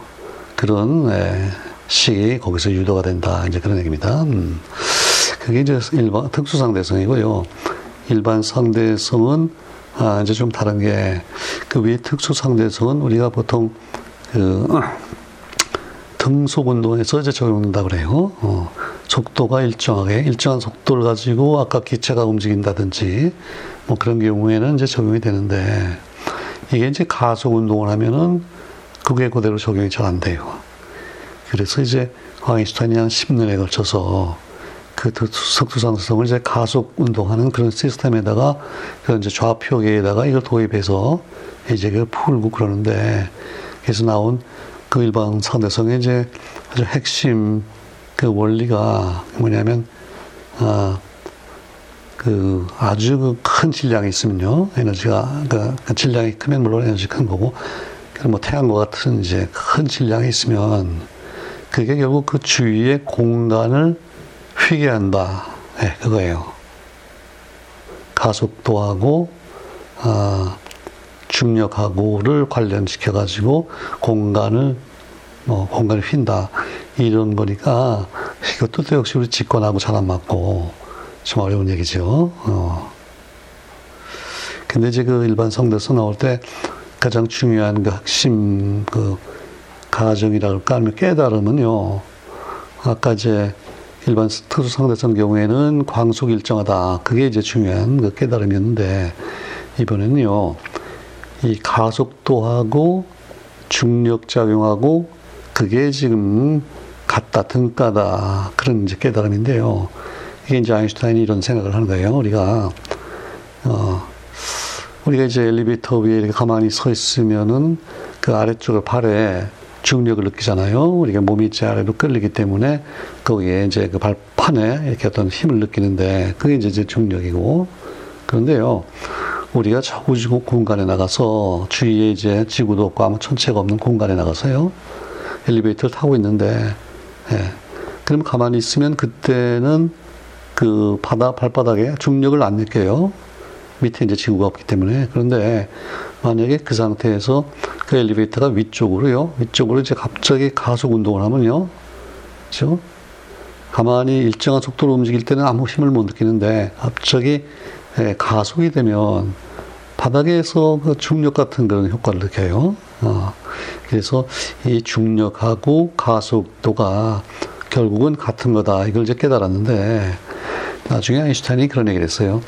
그런, 예, 식이 거기서 유도가 된다. 이제 그런 얘기입니다. 음. 그게 이제 일반, 특수상대성이고요. 일반 상대성은, 아, 이제 좀 다른 게, 그 위에 특수상대성은 우리가 보통, 그, 등속 운동에서 이제 적용된다고 그래요. 어, 속도가 일정하게, 일정한 속도를 가지고 아까 기체가 움직인다든지, 뭐 그런 경우에는 이제 적용이 되는데, 이게 이제 가속 운동을 하면은 그게 그대로 적용이 잘 안 돼요. 그래서 이제 아인슈타인이 한 십 년에 걸쳐서 그 특수상대성을 이제 가속 운동하는 그런 시스템에다가 그 이제 좌표계에다가 이걸 도입해서 이제 그걸 풀고 그러는데, 그래서 나온 그 일반 상대성의 이제 아주 핵심 그 원리가 뭐냐면, 아, 그 아주 큰 질량이 있으면요, 에너지가, 그 질량이 크면 물론 에너지 큰 거고, 뭐 태양과 같은 이제 큰 질량이 있으면 그게 결국 그 주위의 공간을 휘게한다. 네, 그거예요. 가속도하고, 아, 중력하고를 관련시켜가지고 공간을, 뭐, 공간을 휜다. 이런 거니까 이것도 또 역시 우리 직관하고 잘 안 맞고 좀 어려운 얘기죠. 어. 근데 이제 그 일반 상대성 나올 때 가장 중요한 그 핵심 그 가정이라 할까, 아니면 깨달음은요. 아까 이제 일반 특수상대성 경우에는 광속 일정하다. 그게 이제 중요한 그 깨달음이었는데, 이번에는요. 이 가속도하고 중력작용하고 그게 지금 같다, 등가다. 그런 이제 깨달음인데요. 이게 이제 아인슈타인이 이런 생각을 하는 거예요. 우리가, 어, 우리가 이제 엘리베이터 위에 이렇게 가만히 서 있으면은 그 아래쪽에 발에 중력을 느끼잖아요. 우리가 몸이 제 아래로 끌리기 때문에 거기에 이제 그 발판에 이렇게 어떤 힘을 느끼는데 그게 이제 중력이고. 그런데요. 우리가 저 우주 공간에 나가서 주위에 이제 지구도 없고 아무 천체가 없는 공간에 나가서요. 엘리베이터를 타고 있는데, 예. 그럼 가만히 있으면 그때는 그 바다, 발바닥에 중력을 안 느껴요. 밑에 이제 지구가 없기 때문에. 그런데 만약에 그 상태에서 그 엘리베이터가 위쪽으로요. 위쪽으로 이제 갑자기 가속 운동을 하면요. 그죠? 가만히 일정한 속도로 움직일 때는 아무 힘을 못 느끼는데 갑자기, 예, 가속이 되면 바닥에서 그 중력 같은 그런 효과를 느껴요. 어, 그래서 이 중력하고 가속도가 결국은 같은 거다. 이걸 이제 깨달았는데 나중에 아인슈타인이 그런 얘기를 했어요.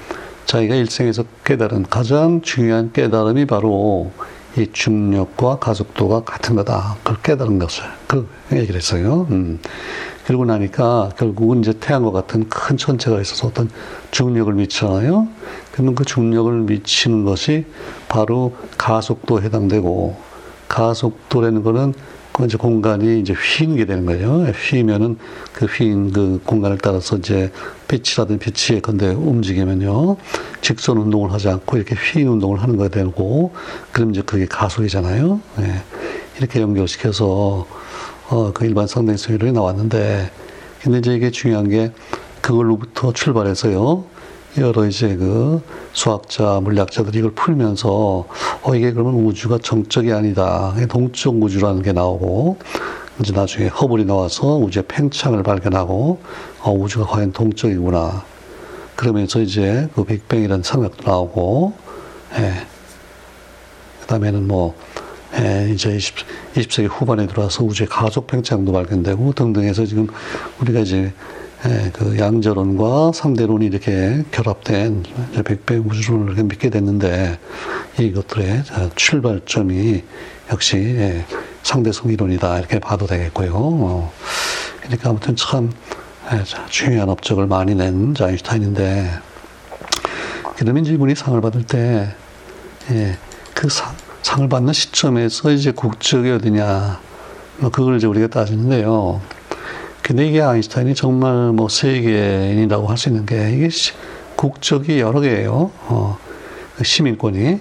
자기가 일생에서 깨달은 가장 중요한 깨달음이 바로 이 중력과 가속도가 같은 거다. 그걸 깨달은 것을 그 얘기를 했어요. 음. 그러고 나니까 결국은 이제 태양과 같은 큰 천체가 있어서 어떤 중력을 미치잖아요. 그러면 그 중력을 미치는 것이 바로 가속도에 해당되고, 가속도라는 거는 이제 공간이 이제 휘는 게 되는 거예요. 휘면은 그 휘인 그 공간을 따라서 이제 빛이라든지 빛이 건데 움직이면요. 직선 운동을 하지 않고 이렇게 휘인 운동을 하는 거가 되고, 그럼 이제 그게 가속이잖아요. 예. 이렇게 연결시켜서, 어, 그 일반 상대성 이론이 나왔는데, 근데 이제 이게 중요한 게 그걸로부터 출발해서요. 여러 이제 그 수학자, 물리학자들이 이걸 풀면서, 어, 이게 그러면 우주가 정적이 아니다. 동적 우주라는 게 나오고, 이제 나중에 허블이 나와서 우주의 팽창을 발견하고, 어, 우주가 과연 동적이구나. 그러면서 이제 그 빅뱅이라는 생각도 나오고, 예. 그 다음에는 뭐, 예, 이제 이십 세기 후반에 들어와서 우주의 가속 팽창도 발견되고, 등등해서 지금 우리가 이제 예, 그 양자론과 상대론이 이렇게 결합된 빅뱅 우주론을 이렇게 믿게 됐는데, 이것들의 출발점이 역시, 예, 상대성 이론이다. 이렇게 봐도 되겠고요. 어, 그러니까 아무튼 참, 예, 중요한 업적을 많이 낸 아인슈타인인데, 그러면 이제 이분이 상을 받을 때, 예, 그 상, 상을 받는 시점에서 이제 국적이 어디냐, 뭐 그걸 이제 우리가 따지는데요. 근데 이게 아인슈타인이 정말 뭐 세계인이라고 할 수 있는 게, 이게 국적이 여러 개예요. 어, 시민권이.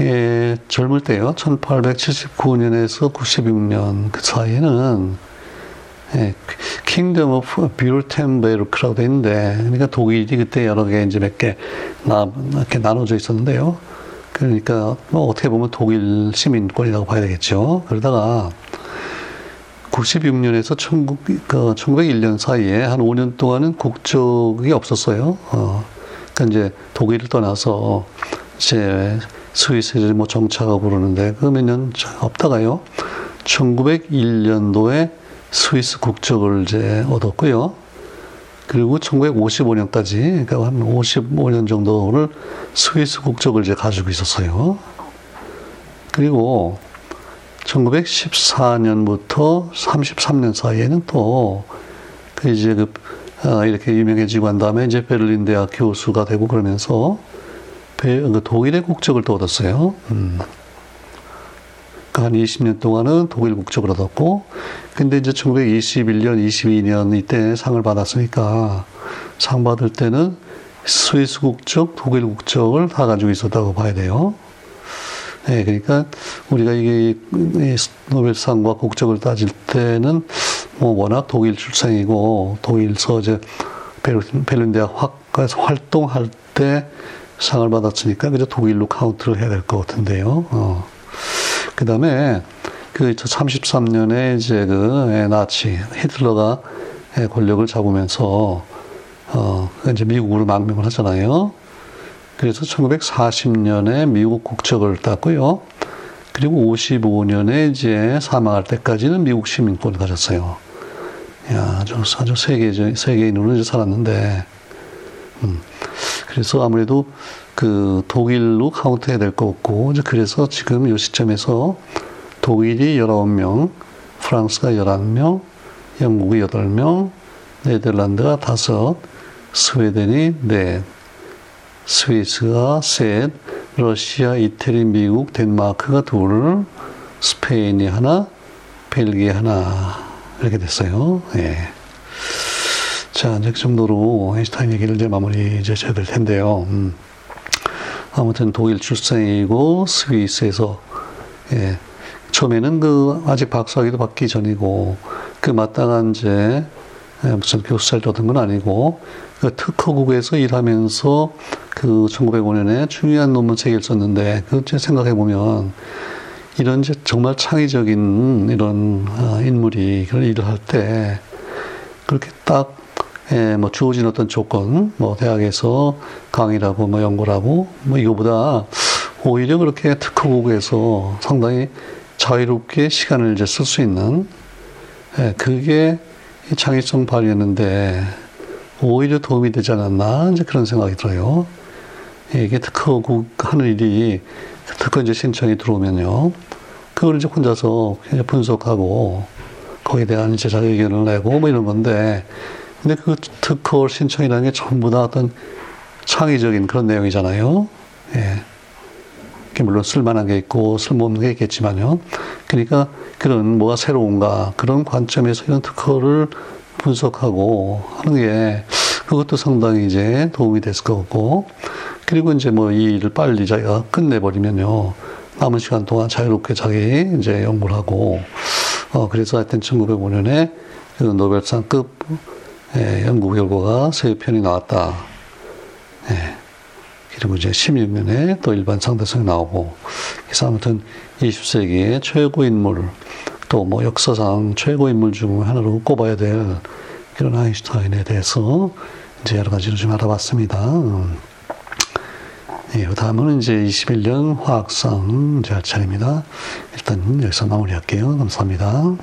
예, 젊을 때요. 천팔백칠십구 년에서 구십육 년 그 사이에는, 예, 킹덤 오브 뷰르텐베르크라고 돼 있는데, 그러니까 독일이 그때 여러 개 이제 몇 개 나, 이렇게 나눠져 있었는데요. 그러니까 뭐 어떻게 보면 독일 시민권이라고 봐야 되겠죠. 그러다가 구십육 년에서 천구백일 년 사이에 한 오 년 동안은 국적이 없었어요. 어, 그러니까 이제 독일을 떠나서 이제 스위스를 뭐 정착하고 그러는데 그 몇 년 없다가요. 천구백일 년도에 스위스 국적을 이제 얻었고요. 그리고 천구백오십오 년까지, 그러니까 한 오십오 년 정도를 스위스 국적을 이제 가지고 있었어요. 그리고 천구백십사 년부터 삼십삼 년 사이에는 또, 그 이제 그, 아, 이렇게 유명해지고 한 다음에 이제 베를린 대학 교수가 되고 그러면서 베, 그 독일의 국적을 또 얻었어요. 음. 한 이십 년 동안은 독일 국적을 얻었고, 근데 이제 천구백이십일 년, 이십이 년 이때 상을 받았으니까, 상 받을 때는 스위스 국적, 독일 국적을 다 가지고 있었다고 봐야 돼요. 예, 네, 그러니까 우리가 이게 노벨상과 국적을 따질 때는 뭐 워낙 독일 출생이고, 독일서 이제 베를린 대학 활동할 때 상을 받았으니까, 그저 독일로 카운트를 해야 될 것 같은데요. 어. 그 다음에, 그 삼십삼 년에 이제 그 나치, 히틀러가 권력을 잡으면서, 어, 이제 미국으로 망명을 하잖아요. 그래서 천구백사십 년에 미국 국적을 땄고요. 그리고 오십오 년에 이제 사망할 때까지는 미국 시민권을 가졌어요. 야, 아주, 아주 세계, 세계인으로 이제 살았는데, 음. 그래서 아무래도 그 독일로 카운트 해야 될 것 같고, 이제 그래서 지금 이 시점에서 독일이 열아홉 명, 프랑스가 열한 명, 영국이 여덟 명, 네덜란드가 오, 스웨덴이 사, 스위스가 셋, 러시아, 이태리, 미국, 덴마크가 둘, 스페인이 하나, 벨기에 하나, 이렇게 됐어요. 예. 자, 이제 그 정도로 아인슈타인 얘기를 이제 마무리 이제 해야 될 텐데요. 음. 아무튼 독일 출생이고 스위스에서, 예, 처음에는 그 아직 박사학위도 받기 전이고 그 마땅한 이제 무슨 교수자를 얻은 건 아니고 그 특허국에서 일하면서 그 천구백오 년에 중요한 논문 세 개를 썼는데, 그 생각해 보면 이런 이제 정말 창의적인 이런 인물이 그런 일을 할 때 그렇게 딱, 예, 뭐, 주어진 어떤 조건, 뭐, 대학에서 강의를 하고, 뭐, 연구를 하고, 뭐, 이거보다 오히려 그렇게 특허국에서 상당히 자유롭게 시간을 이제 쓸 수 있는, 예, 그게 창의성 발휘였는데, 오히려 도움이 되지 않았나, 이제 그런 생각이 들어요. 예, 이게 특허국 하는 일이, 특허 이제 신청이 들어오면요. 그걸 이제 혼자서 분석하고, 거기에 대한 이제 자기 의견을 내고, 뭐, 이런 건데, 근데 그 특허 신청이라는 게 전부 다 어떤 창의적인 그런 내용이잖아요. 예. 물론 쓸만한 게 있고 쓸모없는 게 있겠지만요. 그러니까 그런 뭐가 새로운가, 그런 관점에서 이런 특허를 분석하고 하는 게 그것도 상당히 이제 도움이 됐을 것 같고, 그리고 이제 뭐 이 일을 빨리 자기가 끝내버리면요. 남은 시간 동안 자유롭게 자기 이제 연구를 하고, 어, 그래서 하여튼 천구백오 년에 그 노벨상급, 예, 연구 결과가 세 편이 나왔다. 예. 그리고 이제 십육 년에 또 일반 상대성이 나오고. 그래서 아무튼 이십 세기의 최고 인물, 또 뭐 역사상 최고 인물 중 하나로 꼽아야 될 그런 아인슈타인에 대해서 이제 여러 가지로 좀 알아봤습니다. 음. 예, 그 다음은 이제 이십일 년 화학상 제 차례입니다. 일단 여기서 마무리할게요. 감사합니다.